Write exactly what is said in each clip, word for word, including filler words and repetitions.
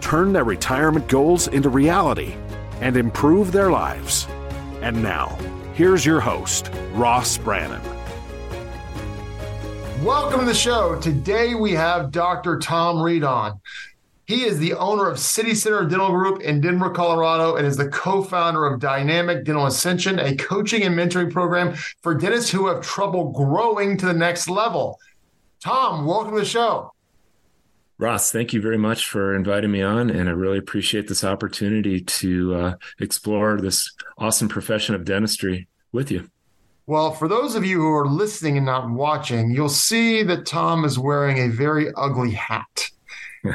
turn their retirement goals into reality, and improve their lives. And now, here's your host, Ross Brannon. Welcome to the show. Today we have Doctor Tom Reed on. He is the owner of City Center Dental Group in Denver, Colorado, and is the co-founder of Dynamic Dental Ascension, a coaching and mentoring program for dentists who have trouble growing to the next level. Tom, welcome to the show. Ross, thank you very much for inviting me on, and I really appreciate this opportunity to uh, explore this awesome profession of dentistry with you. Well, for those of you who are listening and not watching, you'll see that Tom is wearing a very ugly hat.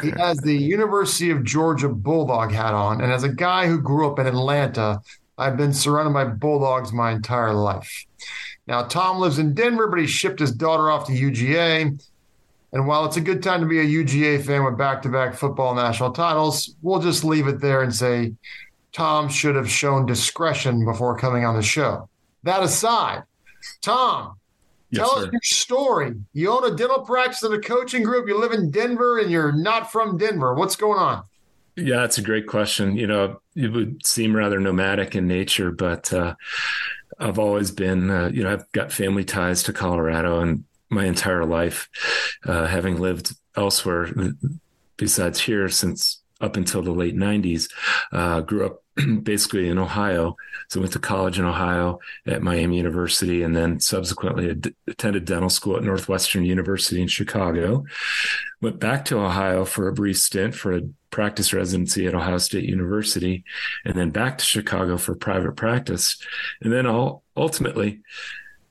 He has the University of Georgia Bulldog hat on. And as a guy who grew up in Atlanta, I've been surrounded by Bulldogs my entire life. Now, Tom lives in Denver, but he shipped his daughter off to U G A. And while it's a good time to be a U G A fan with back-to-back football national titles, we'll just leave it there and say Tom should have shown discretion before coming on the show. That aside, Tom, Yes, Tell sir. us your story. You own a dental practice and a coaching group. You live in Denver and you're not from Denver. What's going on? Yeah, that's a great question. You know, it would seem rather nomadic in nature, but uh, I've always been, uh, you know, I've got family ties to Colorado and my entire life, uh, having lived elsewhere besides here since up until the late nineties, uh, grew up basically in Ohio. So I went to college in Ohio at Miami University and then subsequently ad- attended dental school at Northwestern University in Chicago. Went back to Ohio for a brief stint for a practice residency at Ohio State University and then back to Chicago for private practice. And then all, ultimately,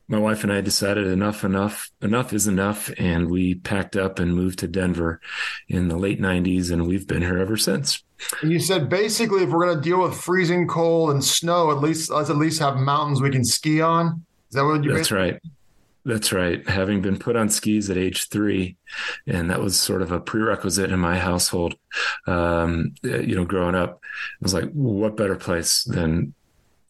my wife and I decided enough, enough, enough is enough. And we packed up and moved to Denver in the late nineties. And we've been here ever since. And you said, basically, if we're going to deal with freezing cold and snow, at least let's at least have mountains we can ski on. Is that what you That's basically- right. That's right. Having been put on skis at age three, and that was sort of a prerequisite in my household, um, you know, growing up, I was like, what better place than,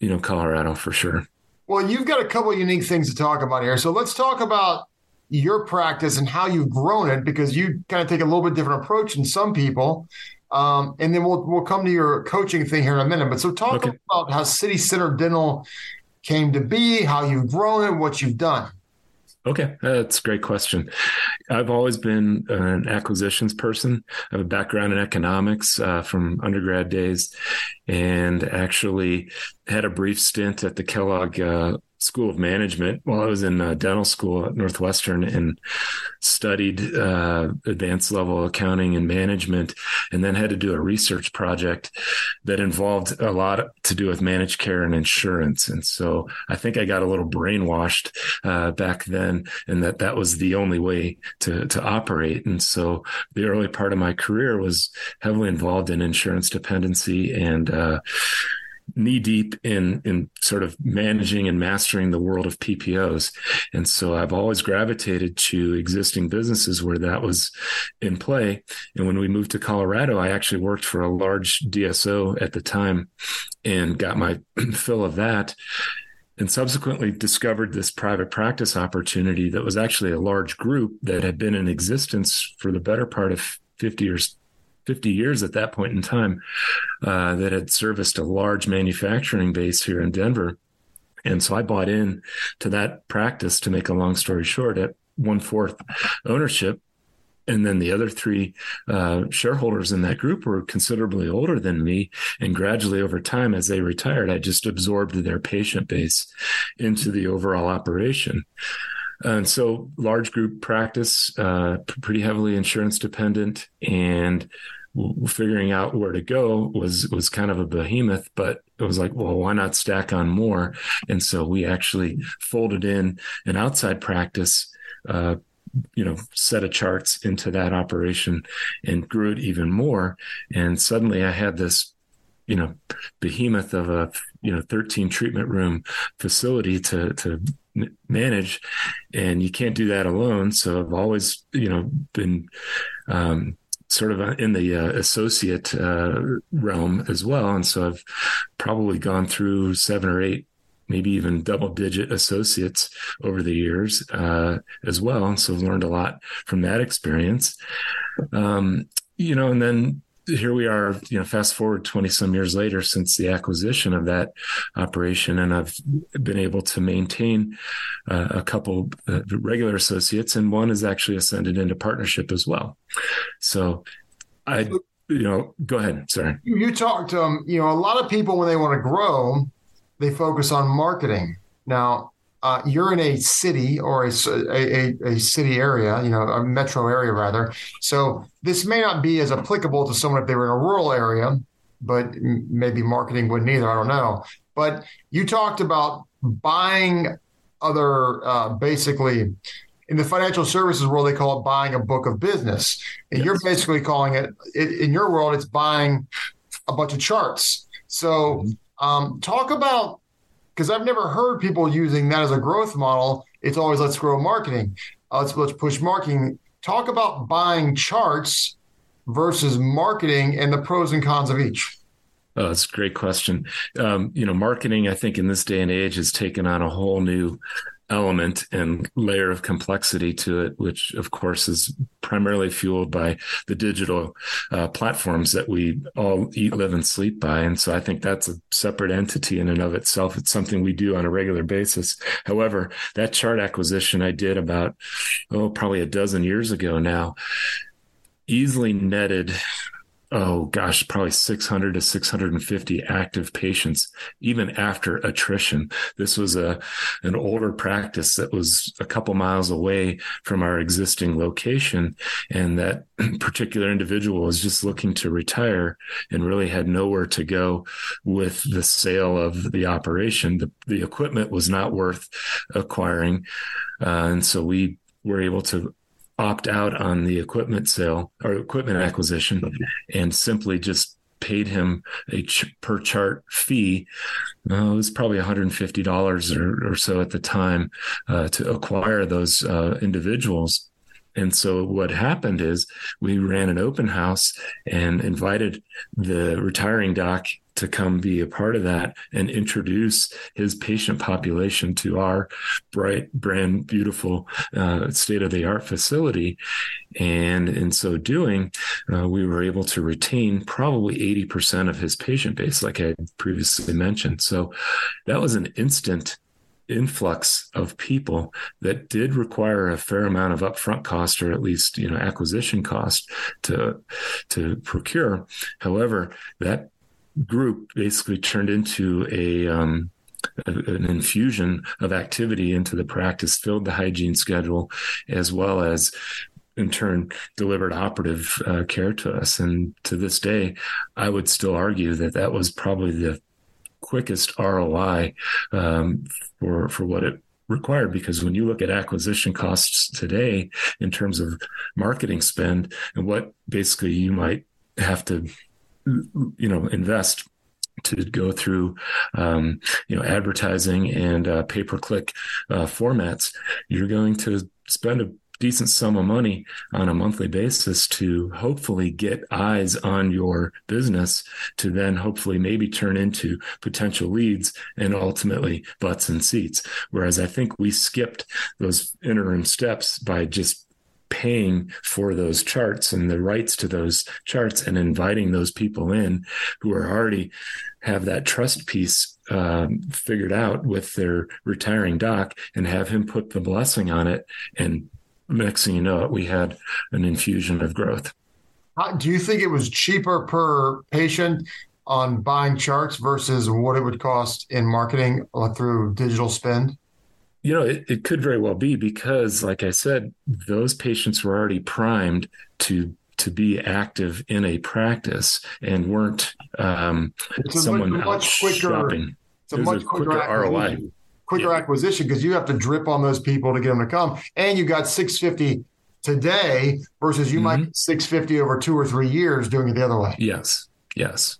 you know, Colorado for sure. Well, you've got a couple of unique things to talk about here. So let's talk about your practice and how you've grown it, because you kind of take a little bit different approach than some people. Um, and then we'll we'll come to your coaching thing here in a minute. But so talk okay. about how City Center Dental came to be, how you've grown it, what you've done. Okay, that's a great question. I've always been an acquisitions person. I have a background in economics uh, from undergrad days, and actually had a brief stint at the Kellogg uh, School of Management while I was in uh, dental school at Northwestern, and studied uh, advanced level accounting and management, and then had to do a research project that involved a lot to do with managed care and insurance. And so I think I got a little brainwashed uh, back then, and that that was the only way to, to operate. And so the early part of my career was heavily involved in insurance dependency and uh knee deep in, in sort of managing and mastering the world of P P Os. And so I've always gravitated to existing businesses where that was in play. And when we moved to Colorado, I actually worked for a large D S O at the time and got my fill of that. And subsequently discovered this private practice opportunity that was actually a large group that had been in existence for the better part of fifty years fifty years at that point in time, uh, that had serviced a large manufacturing base here in Denver. And so I bought in to that practice, to make a long story short, at one-fourth ownership. And then the other three uh, shareholders in that group were considerably older than me. And gradually over time, as they retired, I just absorbed their patient base into the overall operation. And so large group practice, uh, pretty heavily insurance dependent, and figuring out where to go was, was kind of a behemoth, but it was like, well, why not stack on more? And so we actually folded in an outside practice, uh, you know, set of charts into that operation and grew it even more. And suddenly I had this, you know, behemoth of a, you know, thirteen treatment room facility to, to manage. And you can't do that alone. So I've always, you know, been, um, sort of in the uh, associate uh, realm as well. And so I've probably gone through seven or eight, maybe even double digit associates over the years uh, as well. And so I've learned a lot from that experience. Um, you know, and then here we are, you know, fast forward twenty some years later since the acquisition of that operation. And I've been able to maintain uh, a couple uh, regular associates, and one has actually ascended into partnership as well. So I, you know, go ahead. Sorry. You, you talked, um, you know, a lot of people, when they want to grow, they focus on marketing. Now, Uh, you're in a city or a, a, a city area, you know, a metro area rather. So this may not be as applicable to someone if they were in a rural area, but maybe marketing wouldn't either. I don't know. But you talked about buying other, uh, basically in the financial services world, they call it buying a book of business. And yes. You're basically calling it, it, in your world, it's buying a bunch of charts. So um, talk about, because I've never heard people using that as a growth model. It's always, let's grow marketing. Uh, let's let's push marketing. Talk about buying charts versus marketing and the pros and cons of each. Oh, that's a great question. Um, you know, marketing, I think in this day and age has taken on a whole new element and layer of complexity to it, which of course is primarily fueled by the digital uh, platforms that we all eat, live, and sleep by. And so I think that's a separate entity in and of itself. It's something we do on a regular basis. However, that chart acquisition I did about, oh, probably a dozen years ago now, easily netted, oh gosh, probably six hundred to six hundred fifty active patients, even after attrition. This was a an older practice that was a couple miles away from our existing location. And that particular individual was just looking to retire and really had nowhere to go with the sale of the operation. The, the equipment was not worth acquiring. Uh, and so we were able to opt out on the equipment sale or equipment acquisition and simply just paid him a ch- per chart fee. Uh, it was probably one hundred fifty dollars or, or so at the time uh, to acquire those uh, individuals. And so what happened is we ran an open house and invited the retiring doc to come be a part of that and introduce his patient population to our bright, brand, beautiful, uh, state-of-the-art facility. And in so doing, uh, we were able to retain probably eighty percent of his patient base, like I previously mentioned. So that was an instant influx of people that did require a fair amount of upfront cost, or at least, you know, acquisition cost to, to procure. However, that group basically turned into a, um, an infusion of activity into the practice, filled the hygiene schedule, as well as in turn delivered operative uh, care to us. And to this day, I would still argue that that was probably the quickest R O I um, for, for what it required, because when you look at acquisition costs today in terms of marketing spend and what basically you might have to, you know, invest to go through, um, you know, advertising and uh, pay-per-click uh, formats, you're going to spend a decent sum of money on a monthly basis to hopefully get eyes on your business to then hopefully maybe turn into potential leads and ultimately butts and seats. Whereas I think we skipped those interim steps by just paying for those charts and the rights to those charts and inviting those people in who are already have that trust piece um, figured out with their retiring doc and have him put the blessing on it. And next thing you know it, we had an infusion of growth. How, do you think it was cheaper per patient on buying charts versus what it would cost in marketing or through digital spend? You know, it, it could very well be, because like I said, those patients were already primed to to be active in a practice and weren't um, someone much, much out quicker, shopping. It's a much a quicker, quicker R O I. quicker yeah. acquisition because you have to drip on those people to get them to come. And you got six hundred fifty today versus you mm-hmm. might get six hundred fifty over two or three years doing it the other way. Yes. Yes.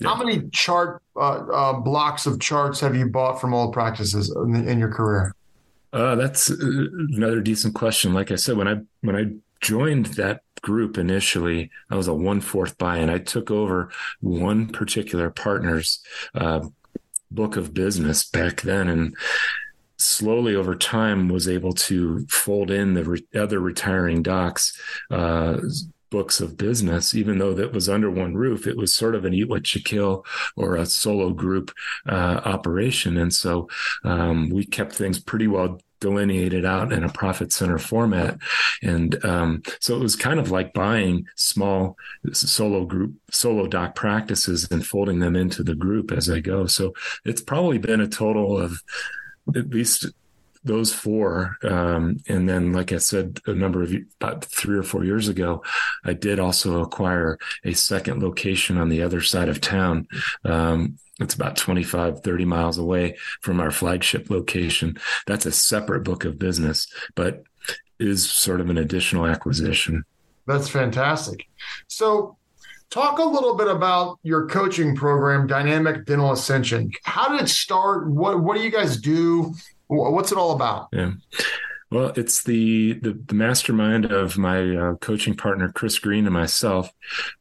Yeah. How many chart uh, uh, blocks of charts have you bought from old practices in, the, in your career? Uh, that's another decent question. Like I said, when I when I joined that group initially, I was a one-fourth buy, and I took over one particular partner's uh, book of business back then, and slowly over time was able to fold in the re- other retiring docs' uh, books of business. Even though that was under one roof, it was sort of an eat what you kill or a solo group uh, operation. And so um, we kept things pretty well delineated out in a profit center format. And um, so it was kind of like buying small solo group, solo doc practices and folding them into the group as I go. So it's probably been a total of at least those four. Um, and then, like I said, a number of about three or four years ago, I did also acquire a second location on the other side of town. Um, it's about twenty-five, thirty miles away from our flagship location. That's a separate book of business, but is sort of an additional acquisition. That's fantastic. So talk a little bit about your coaching program, Dynamic Dental Ascension. How did it start? What, what do you guys do? What's it all about? Yeah. Well, it's the, the, the mastermind of my uh, coaching partner, Chris Green, and myself.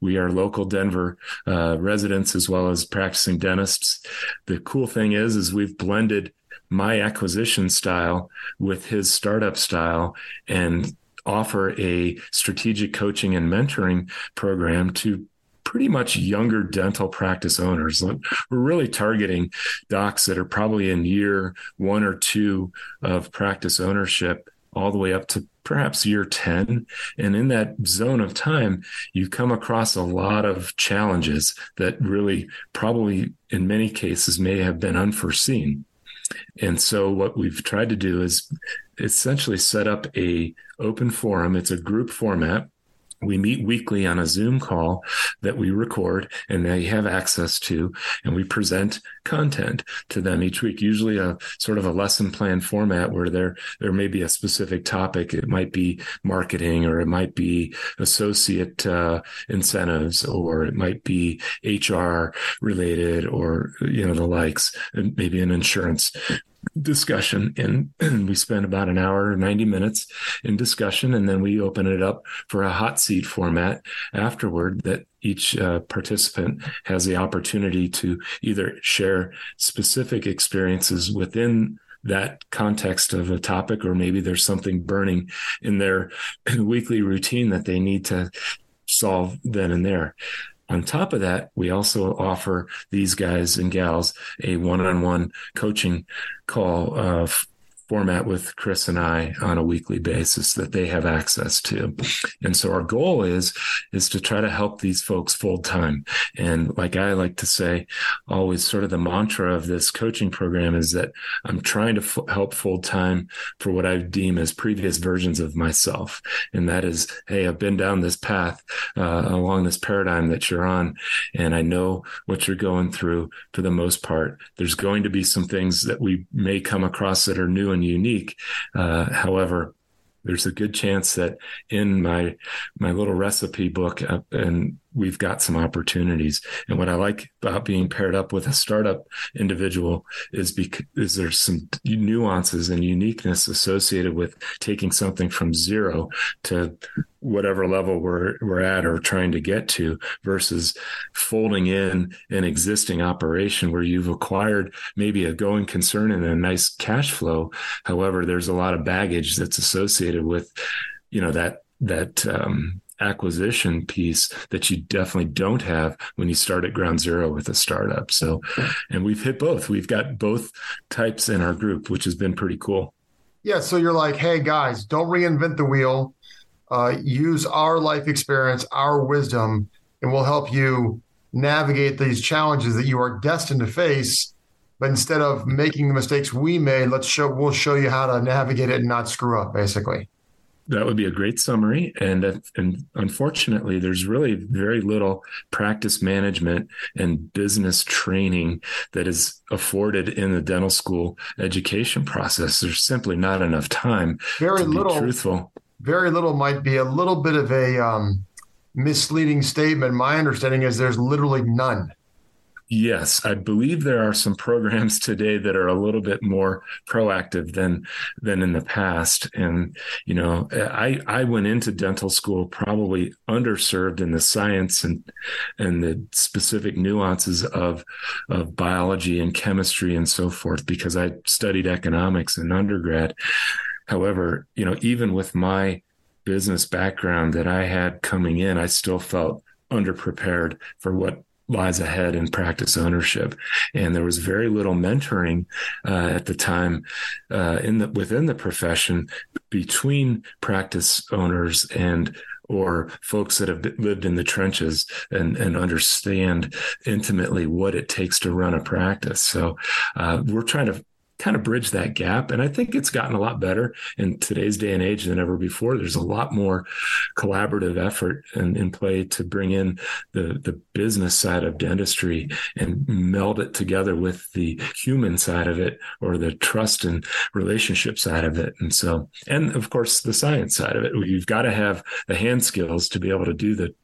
We are local Denver uh, residents as well as practicing dentists. The cool thing is, is we've blended my acquisition style with his startup style and offer a strategic coaching and mentoring program to pretty much younger dental practice owners. We're really targeting docs that are probably in year one or two of practice ownership all the way up to perhaps year ten. And in that zone of time, you come across a lot of challenges that really probably in many cases may have been unforeseen. And so what we've tried to do is essentially set up a open forum. It's a group format. We meet weekly on a Zoom call that we record and they have access to, and we present content to them each week, usually a sort of a lesson plan format where there, there may be a specific topic. It might be marketing, or it might be associate uh, incentives, or it might be H R related, or, you know, the likes, and maybe an insurance discussion. And we spend about an hour, ninety minutes in discussion, and then we open it up for a hot seat format afterward that each uh, participant has the opportunity to either share specific experiences within that context of a topic, or maybe there's something burning in their weekly routine that they need to solve then and there. On top of that, we also offer these guys and gals a one-on-one coaching call uh, f- format with Chris and I on a weekly basis that they have access to. And so our goal is, is to try to help these folks full time. And like I like to say, always sort of the mantra of this coaching program is that I'm trying to f- help full time for what I deem as previous versions of myself. And that is, hey, I've been down this path uh, along this paradigm that you're on, and I know what you're going through for the most part. There's going to be some things that we may come across that are new and unique. Uh, however, there's a good chance that in my my little recipe book, uh, and we've got some opportunities. And what I like about being paired up with a startup individual is because is there's some nuances and uniqueness associated with taking something from zero to whatever level we're we're at or trying to get to, versus folding in an existing operation where you've acquired maybe a going concern and a nice cash flow. However, there's a lot of baggage that's associated with, you know, that that um acquisition piece that you definitely don't have when you start at ground zero with a startup. So, and we've hit both. We've got both types in our group, which has been pretty cool. Yeah. So you're like, hey guys, don't reinvent the wheel. Uh, use our life experience, our wisdom, and we'll help you navigate these challenges that you are destined to face. But instead of making the mistakes we made, let's show, we'll show you how to navigate it and not screw up, basically. that would be a great summary. And uh, and unfortunately, there's really very little practice management and business training that is afforded in the dental school education process. There's simply not enough time. Very to little. Be truthful. Very little might be a little bit of a um, misleading statement. My understanding is there's literally none. Yes, I believe there are some programs today that are a little bit more proactive than than in the past. And, you know, I, I went into dental school probably underserved in the science and and the specific nuances of, of biology and chemistry and so forth, because I studied economics in undergrad. However, you know, even with my business background that I had coming in, I still felt underprepared for what lies ahead in practice ownership. And there was very little mentoring uh, at the time uh, in the, within the profession between practice owners and or folks that have lived in the trenches and, and understand intimately what it takes to run a practice. So uh, we're trying to kind of bridge that gap. And I think it's gotten a lot better in today's day and age than ever before. There's a lot more collaborative effort in, in play to bring in the, the business side of dentistry and meld it together with the human side of it, or the trust and relationship side of it. And so, and of course, the science side of it. You've got to have the hand skills to be able to do the,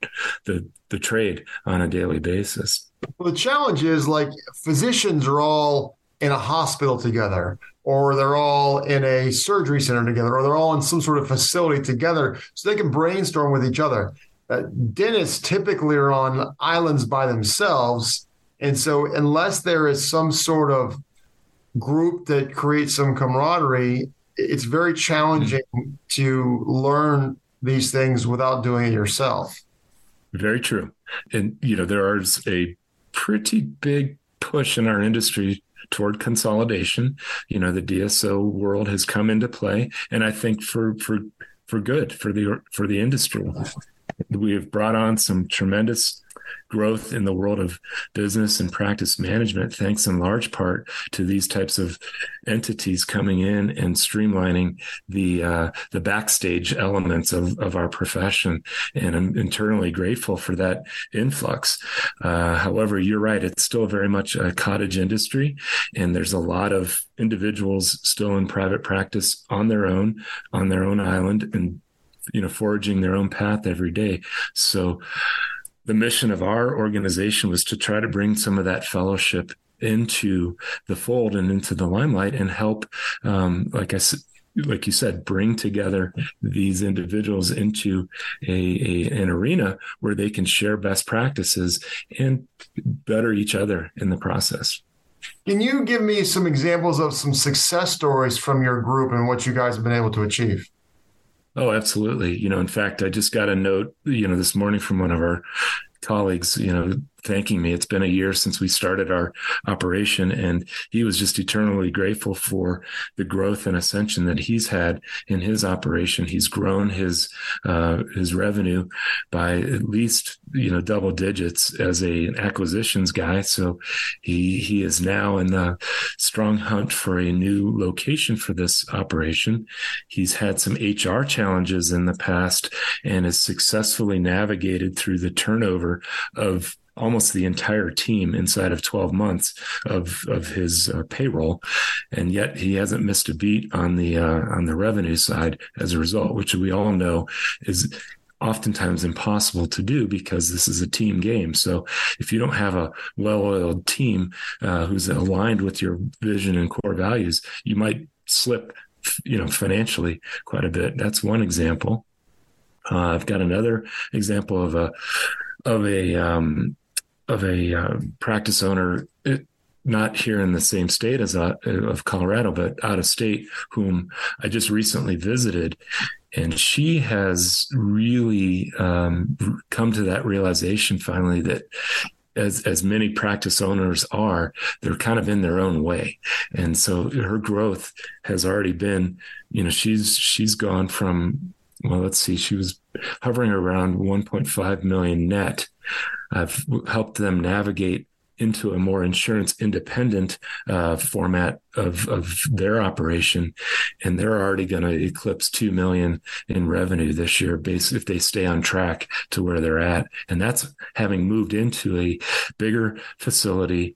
the, the trade on a daily basis. Well, the challenge is, like, physicians are all in a hospital together, or they're all in a surgery center together, or they're all in some sort of facility together, so they can brainstorm with each other. Uh, dentists typically are on islands by themselves. And so unless there is some sort of group that creates some camaraderie, it's very challenging mm-hmm. to learn these things without doing it yourself. Very true. And, you know, there is a pretty big push in our industry toward consolidation. You know, the D S O world has come into play, and I think for for for good for the for the industry. We have brought on some tremendous growth in the world of business and practice management, thanks in large part to these types of entities coming in and streamlining the uh, the backstage elements of, of our profession. And I'm internally grateful for that influx. Uh, however, you're right. It's still very much a cottage industry, and there's a lot of individuals still in private practice on their own, on their own island, and, you know, forging their own path every day. So the mission of our organization was to try to bring some of that fellowship into the fold and into the limelight, and help, um, like I said, like you said, bring together these individuals into a, a an arena where they can share best practices and better each other in the process. Can you give me some examples of some success stories from your group and what you guys have been able to achieve? Oh, absolutely. You know, in fact, I just got a note, you know, this morning from one of our colleagues, you know, thanking me. It's been a year since we started our operation, and he was just eternally grateful for the growth and ascension that he's had in his operation. He's grown his uh, his revenue by at least, you know, double digits as a, an acquisitions guy. So he he is now in the strong hunt for a new location for this operation. He's had some H R challenges in the past and has successfully navigated through the turnover of almost the entire team inside of twelve months of, of his uh, payroll. And yet he hasn't missed a beat on the, uh, on the revenue side as a result, which we all know is oftentimes impossible to do, because this is a team game. So if you don't have a well-oiled team uh, who's aligned with your vision and core values, you might slip, you know, financially quite a bit. That's one example. Uh, I've got another example of a, of a, um, of a uh, practice owner, it, not here in the same state as uh, of Colorado, but out of state, whom I just recently visited. And she has really um, come to that realization finally that, as as many practice owners are, they're kind of in their own way. And so her growth has already been, you know, she's she's gone from, well, let's see, she was hovering around one point five million net. I've helped them navigate into a more insurance independent uh, format of, of their operation. And they're already going to eclipse two million dollars in revenue this year based if they stay on track to where they're at. And that's having moved into a bigger facility.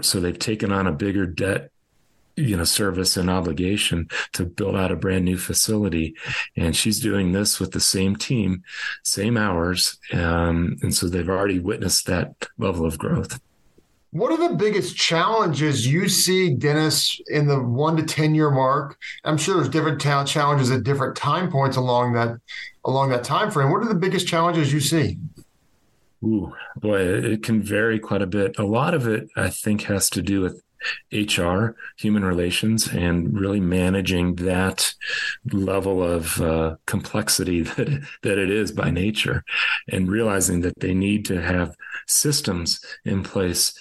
So they've taken on a bigger debt, you know, service and obligation to build out a brand new facility. And she's doing this with the same team, same hours. Um, and so they've already witnessed that level of growth. What are the biggest challenges you see, dentists, in the one to ten year mark? I'm sure there's different ta- challenges at different time points along that, along that time frame. What are the biggest challenges you see? Ooh, boy, it can vary quite a bit. A lot of it, I think, has to do with H R, human relations, and really managing that level of uh, complexity that, that it is by nature, and realizing that they need to have systems in place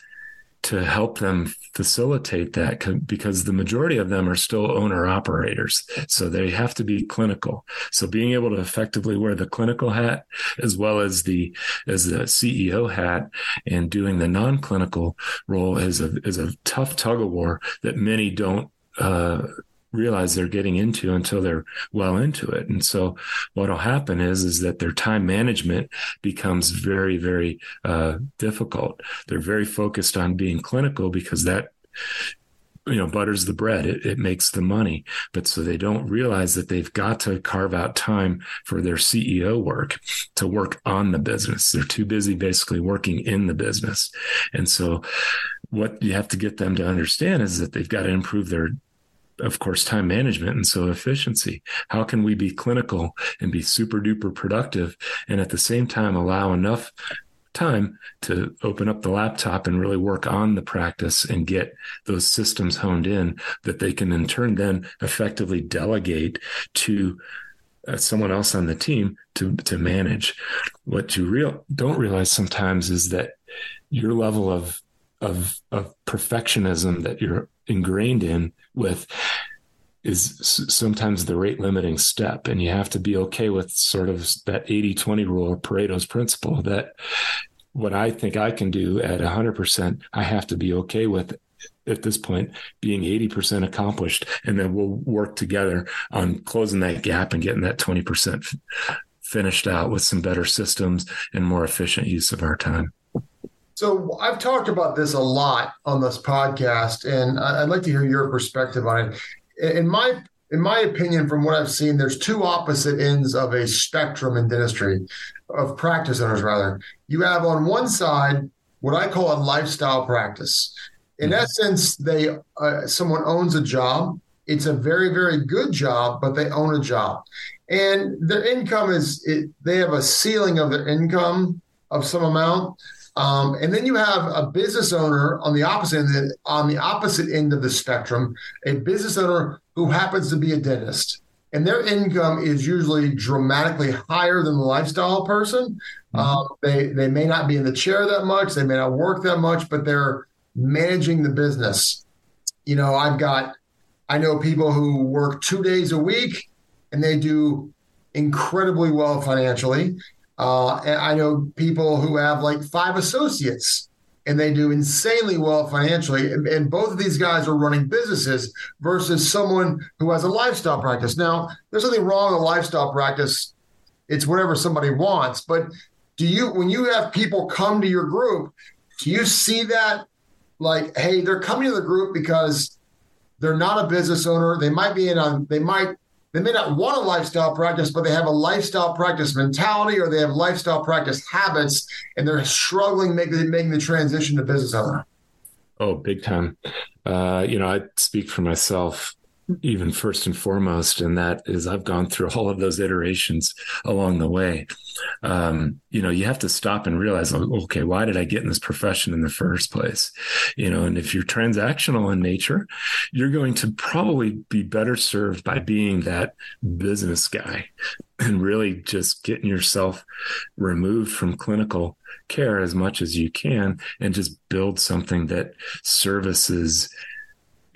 to help them facilitate that, because the majority of them are still owner operators. So they have to be clinical. So being able to effectively wear the clinical hat as well as the, as the C E O hat and doing the non-clinical role is a, is a tough tug of war that many don't, uh, realize they're getting into until they're well into it. And so what'll happen is, is that their time management becomes very, very uh, difficult. They're very focused on being clinical because that, you know, butters the bread. It, it makes the money. But so they don't realize that they've got to carve out time for their C E O work, to work on the business. They're too busy basically working in the business. And so what you have to get them to understand is that they've got to improve their, of course, time management. And so efficiency. How can we be clinical and be super duper productive, and at the same time allow enough time to open up the laptop and really work on the practice and get those systems honed in that they can in turn then effectively delegate to uh, someone else on the team to, to manage. What you real don't realize sometimes is that your level of Of, of perfectionism that you're ingrained in with is sometimes the rate limiting step. And you have to be okay with sort of that eighty twenty rule or Pareto's principle, that what I think I can do at one hundred percent, I have to be okay with at this point being eighty percent accomplished. And then we'll work together on closing that gap and getting that twenty percent f- finished out with some better systems and more efficient use of our time. So I've talked about this a lot on this podcast, and I'd like to hear your perspective on it. In my in my opinion, from what I've seen, there's two opposite ends of a spectrum in dentistry, of practice owners, rather. You have on one side what I call a lifestyle practice. In mm-hmm. essence, they uh, someone owns a job. It's a very, very good job, but they own a job. And their income is, it, they have a ceiling of their income of some amount. Um, and then you have a business owner on the opposite end, on the opposite end of the spectrum, a business owner who happens to be a dentist, and their income is usually dramatically higher than the lifestyle person. Mm-hmm. Um, they they may not be in the chair that much, they may not work that much, but they're managing the business. You know, I've got, I know people who work two days a week, and they do incredibly well financially. Uh, and I know people who have like five associates, and they do insanely well financially. And, and both of these guys are running businesses versus someone who has a lifestyle practice. Now, there's nothing wrong with a lifestyle practice. It's whatever somebody wants. But do you, when you have people come to your group, do you see that like, hey, they're coming to the group because they're not a business owner. They might be in a, they might, They may not want a lifestyle practice, but they have a lifestyle practice mentality, or they have lifestyle practice habits, and they're struggling making, making the transition to business owner. Oh, big time. Uh, you know, I speak for myself even first and foremost, and that is I've gone through all of those iterations along the way. Um, you know, you have to stop and realize, okay, why did I get in this profession in the first place? You know, and if you're transactional in nature, you're going to probably be better served by being that business guy and really just getting yourself removed from clinical care as much as you can, and just build something that services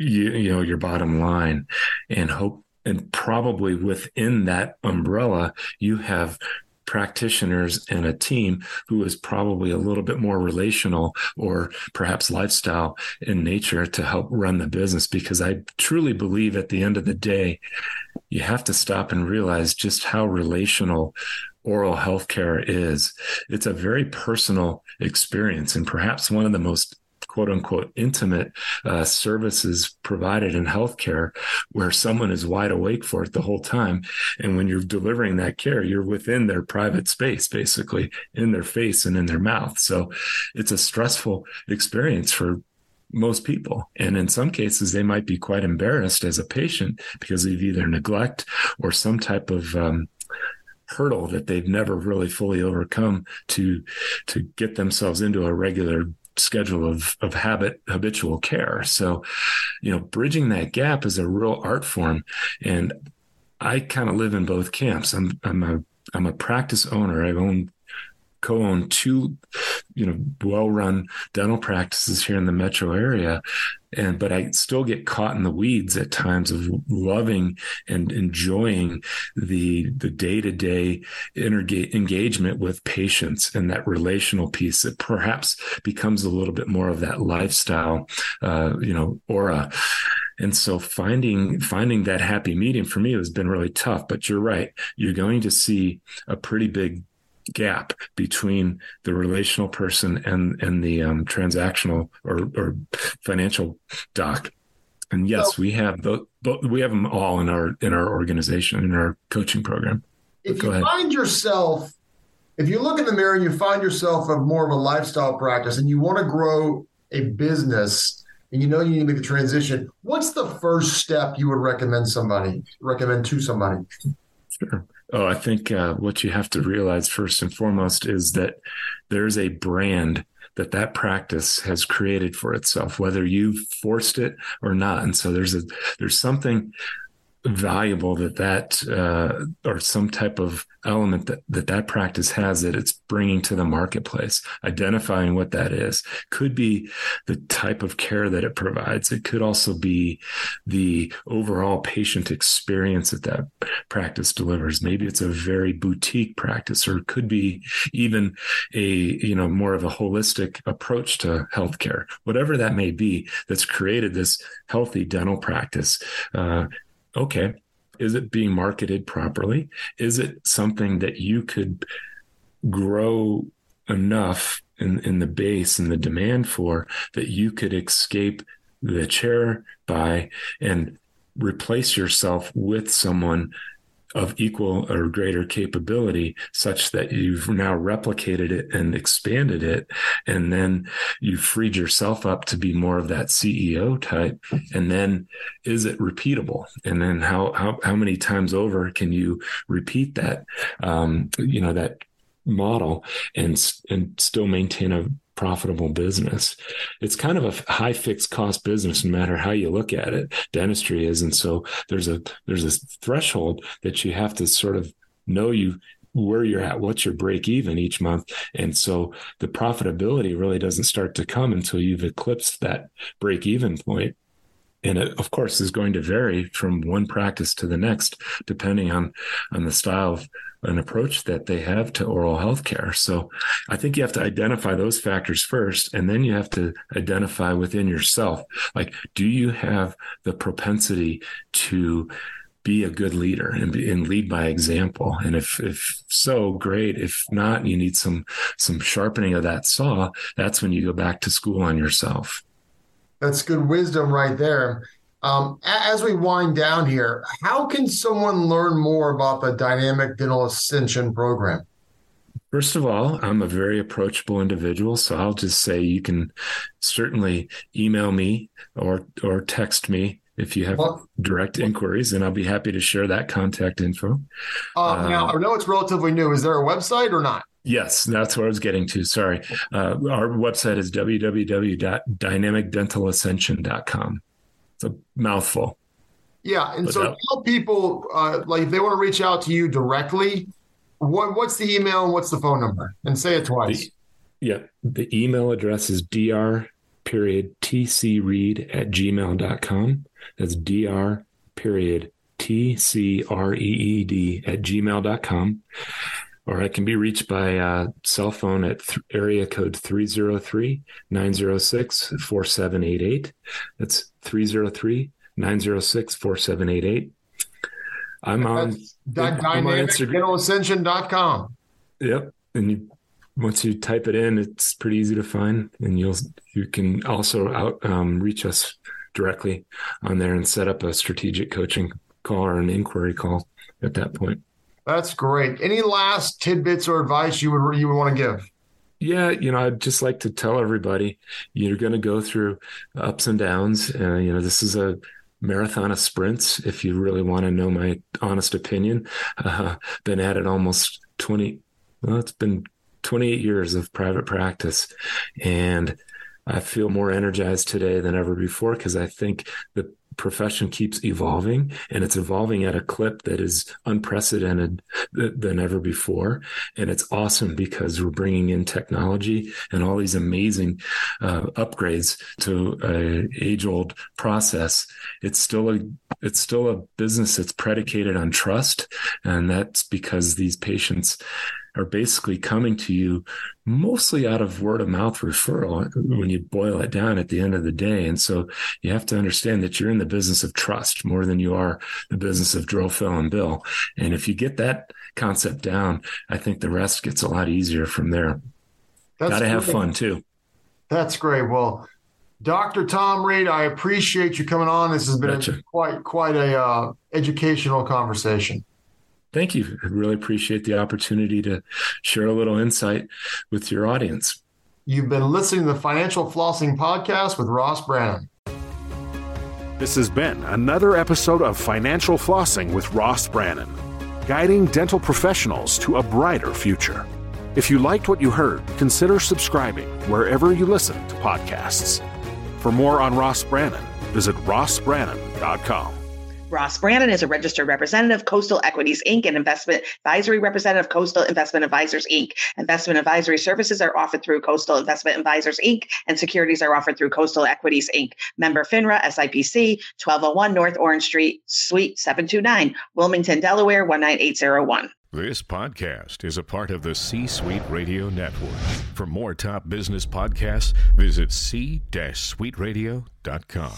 You, you know, your bottom line, and hope, and probably within that umbrella, you have practitioners and a team who is probably a little bit more relational or perhaps lifestyle in nature to help run the business. Because I truly believe at the end of the day, you have to stop and realize just how relational oral health care is. It's a very personal experience, and perhaps one of the most quote unquote intimate uh, services provided in healthcare, where someone is wide awake for it the whole time. And when you're delivering that care, you're within their private space, basically in their face and in their mouth. So it's a stressful experience for most people. And in some cases, they might be quite embarrassed as a patient because of either neglect or some type of um, hurdle that they've never really fully overcome to, to get themselves into a regular schedule of, of habit, habitual care. So, you know, bridging that gap is a real art form. And I kind of live in both camps. I'm, I'm a, I'm a practice owner. I own, co-own two, you know, well-run dental practices here in the metro area. And, but I still get caught in the weeds at times of loving and enjoying the, the day-to-day interga- engagement with patients and that relational piece that perhaps becomes a little bit more of that lifestyle, uh, you know, aura. And so finding, finding that happy medium for me has been really tough, but you're right. You're going to see a pretty big gap between the relational person and and the um, transactional or, or financial doc. And yes, so, we have the, we have them all in our in our organization, in our coaching program. If go you ahead. Find yourself, if you look in the mirror and you find yourself a more of a lifestyle practice, and you want to grow a business, and you know you need to make a transition, what's the first step you would recommend somebody recommend to somebody? Sure. Oh, I think uh, what you have to realize first and foremost is that there's a brand that that practice has created for itself, whether you've forced it or not. And so there's a there's something valuable that that uh, or some type of element that, that that practice has that it's bringing to the marketplace. Identifying what that is could be the type of care that it provides. It could also be the overall patient experience that that practice delivers. Maybe it's a very boutique practice, or it could be even a, you know, more of a holistic approach to healthcare, whatever that may be, that's created this healthy dental practice. Uh, okay. Is it being marketed properly? Is it something that you could grow enough in, in the base and the demand for that you could escape the chair by and replace yourself with someone of equal or greater capability, such that you've now replicated it and expanded it. And then you freed yourself up to be more of that C E O type. And then is it repeatable? And then how, how, how many times over can you repeat that, um, you know, that model and, and still maintain a profitable business? It's kind of a high fixed cost business, no matter how you look at it. Dentistry is. And so there's a, there's a threshold that you have to sort of know you where you're at, what's your break even each month. And so the profitability really doesn't start to come until you've eclipsed that break even point. And it, of course, is going to vary from one practice to the next, depending on, on the style of an approach that they have to oral health care. So I think you have to identify those factors first, and then you have to identify within yourself, like, do you have the propensity to be a good leader and, be, and lead by example? And if, if so, great. If not, you need some, some sharpening of that saw. That's when you go back to school on yourself. That's good wisdom right there. Um, as we wind down here, how can someone learn more about the Dynamic Dental Ascension program? First of all, I'm a very approachable individual, so I'll just say you can certainly email me or or text me if you have well, direct inquiries, and I'll be happy to share that contact info. Uh, uh, now, I know it's relatively new. Is there a website or not? Yes, that's what I was getting to. Sorry. Uh, our website is w w w dot dynamic dental ascension dot com. It's a mouthful. Yeah. And but so that, tell people, uh, like, if they want to reach out to you directly, what, what's the email and what's the phone number? And say it twice. The, yeah. The email address is d r t c reed at gmail dot com. That's dr period t c r e e d at gmail dot com. or I can be reached by uh, cell phone at th- area code three oh three, nine oh six, four seven eight eight. That's three oh three, nine oh six, four seven eight eight. I'm on, That's I'm on Dynamic Dental Ascension dot com. Yep. And you, once you type it in, it's pretty easy to find. And you'll you can also out, um, reach us directly on there and set up a strategic coaching call or an inquiry call at that point. That's great. Any last tidbits or advice you would you would want to give? Yeah, you know, I'd just like to tell everybody you're going to go through ups and downs. Uh, you know, this is a marathon of sprints. If you really want to know my honest opinion, uh, been at it almost twenty. Well, it's been twenty-eight years of private practice, and I feel more energized today than ever before because I think the profession keeps evolving, and it's evolving at a clip that is unprecedented th- than ever before. And it's awesome because we're bringing in technology and all these amazing uh, upgrades to an age-old process. It's still a it's still a business that's predicated on trust, and that's because these patients are basically coming to you mostly out of word of mouth referral when you boil it down at the end of the day. And so you have to understand that you're in the business of trust more than you are the business of drill, fill, and bill. And if you get that concept down, I think the rest gets a lot easier from there. Got to have fun too. That's great. Well, Doctor Tom Reed, I appreciate you coming on. This has been gotcha. quite, quite a uh, educational conversation. Thank you. I really appreciate the opportunity to share a little insight with your audience. You've been listening to the Financial Flossing Podcast with Ross Brannon. This has been another episode of Financial Flossing with Ross Brannon, guiding dental professionals to a brighter future. If you liked what you heard, consider subscribing wherever you listen to podcasts. For more on Ross Brannon, visit ross brannon dot com. Ross Brannon is a registered representative, Coastal Equities, Incorporated, and investment advisory representative, Coastal Investment Advisors, Incorporated. Investment advisory services are offered through Coastal Investment Advisors, Incorporated, and securities are offered through Coastal Equities, Incorporated. Member FINRA, S I P C, twelve oh one North Orange Street, Suite seven two nine, Wilmington, Delaware, one nine eight zero one. This podcast is a part of the C-Suite Radio Network. For more top business podcasts, visit c suite radio dot com.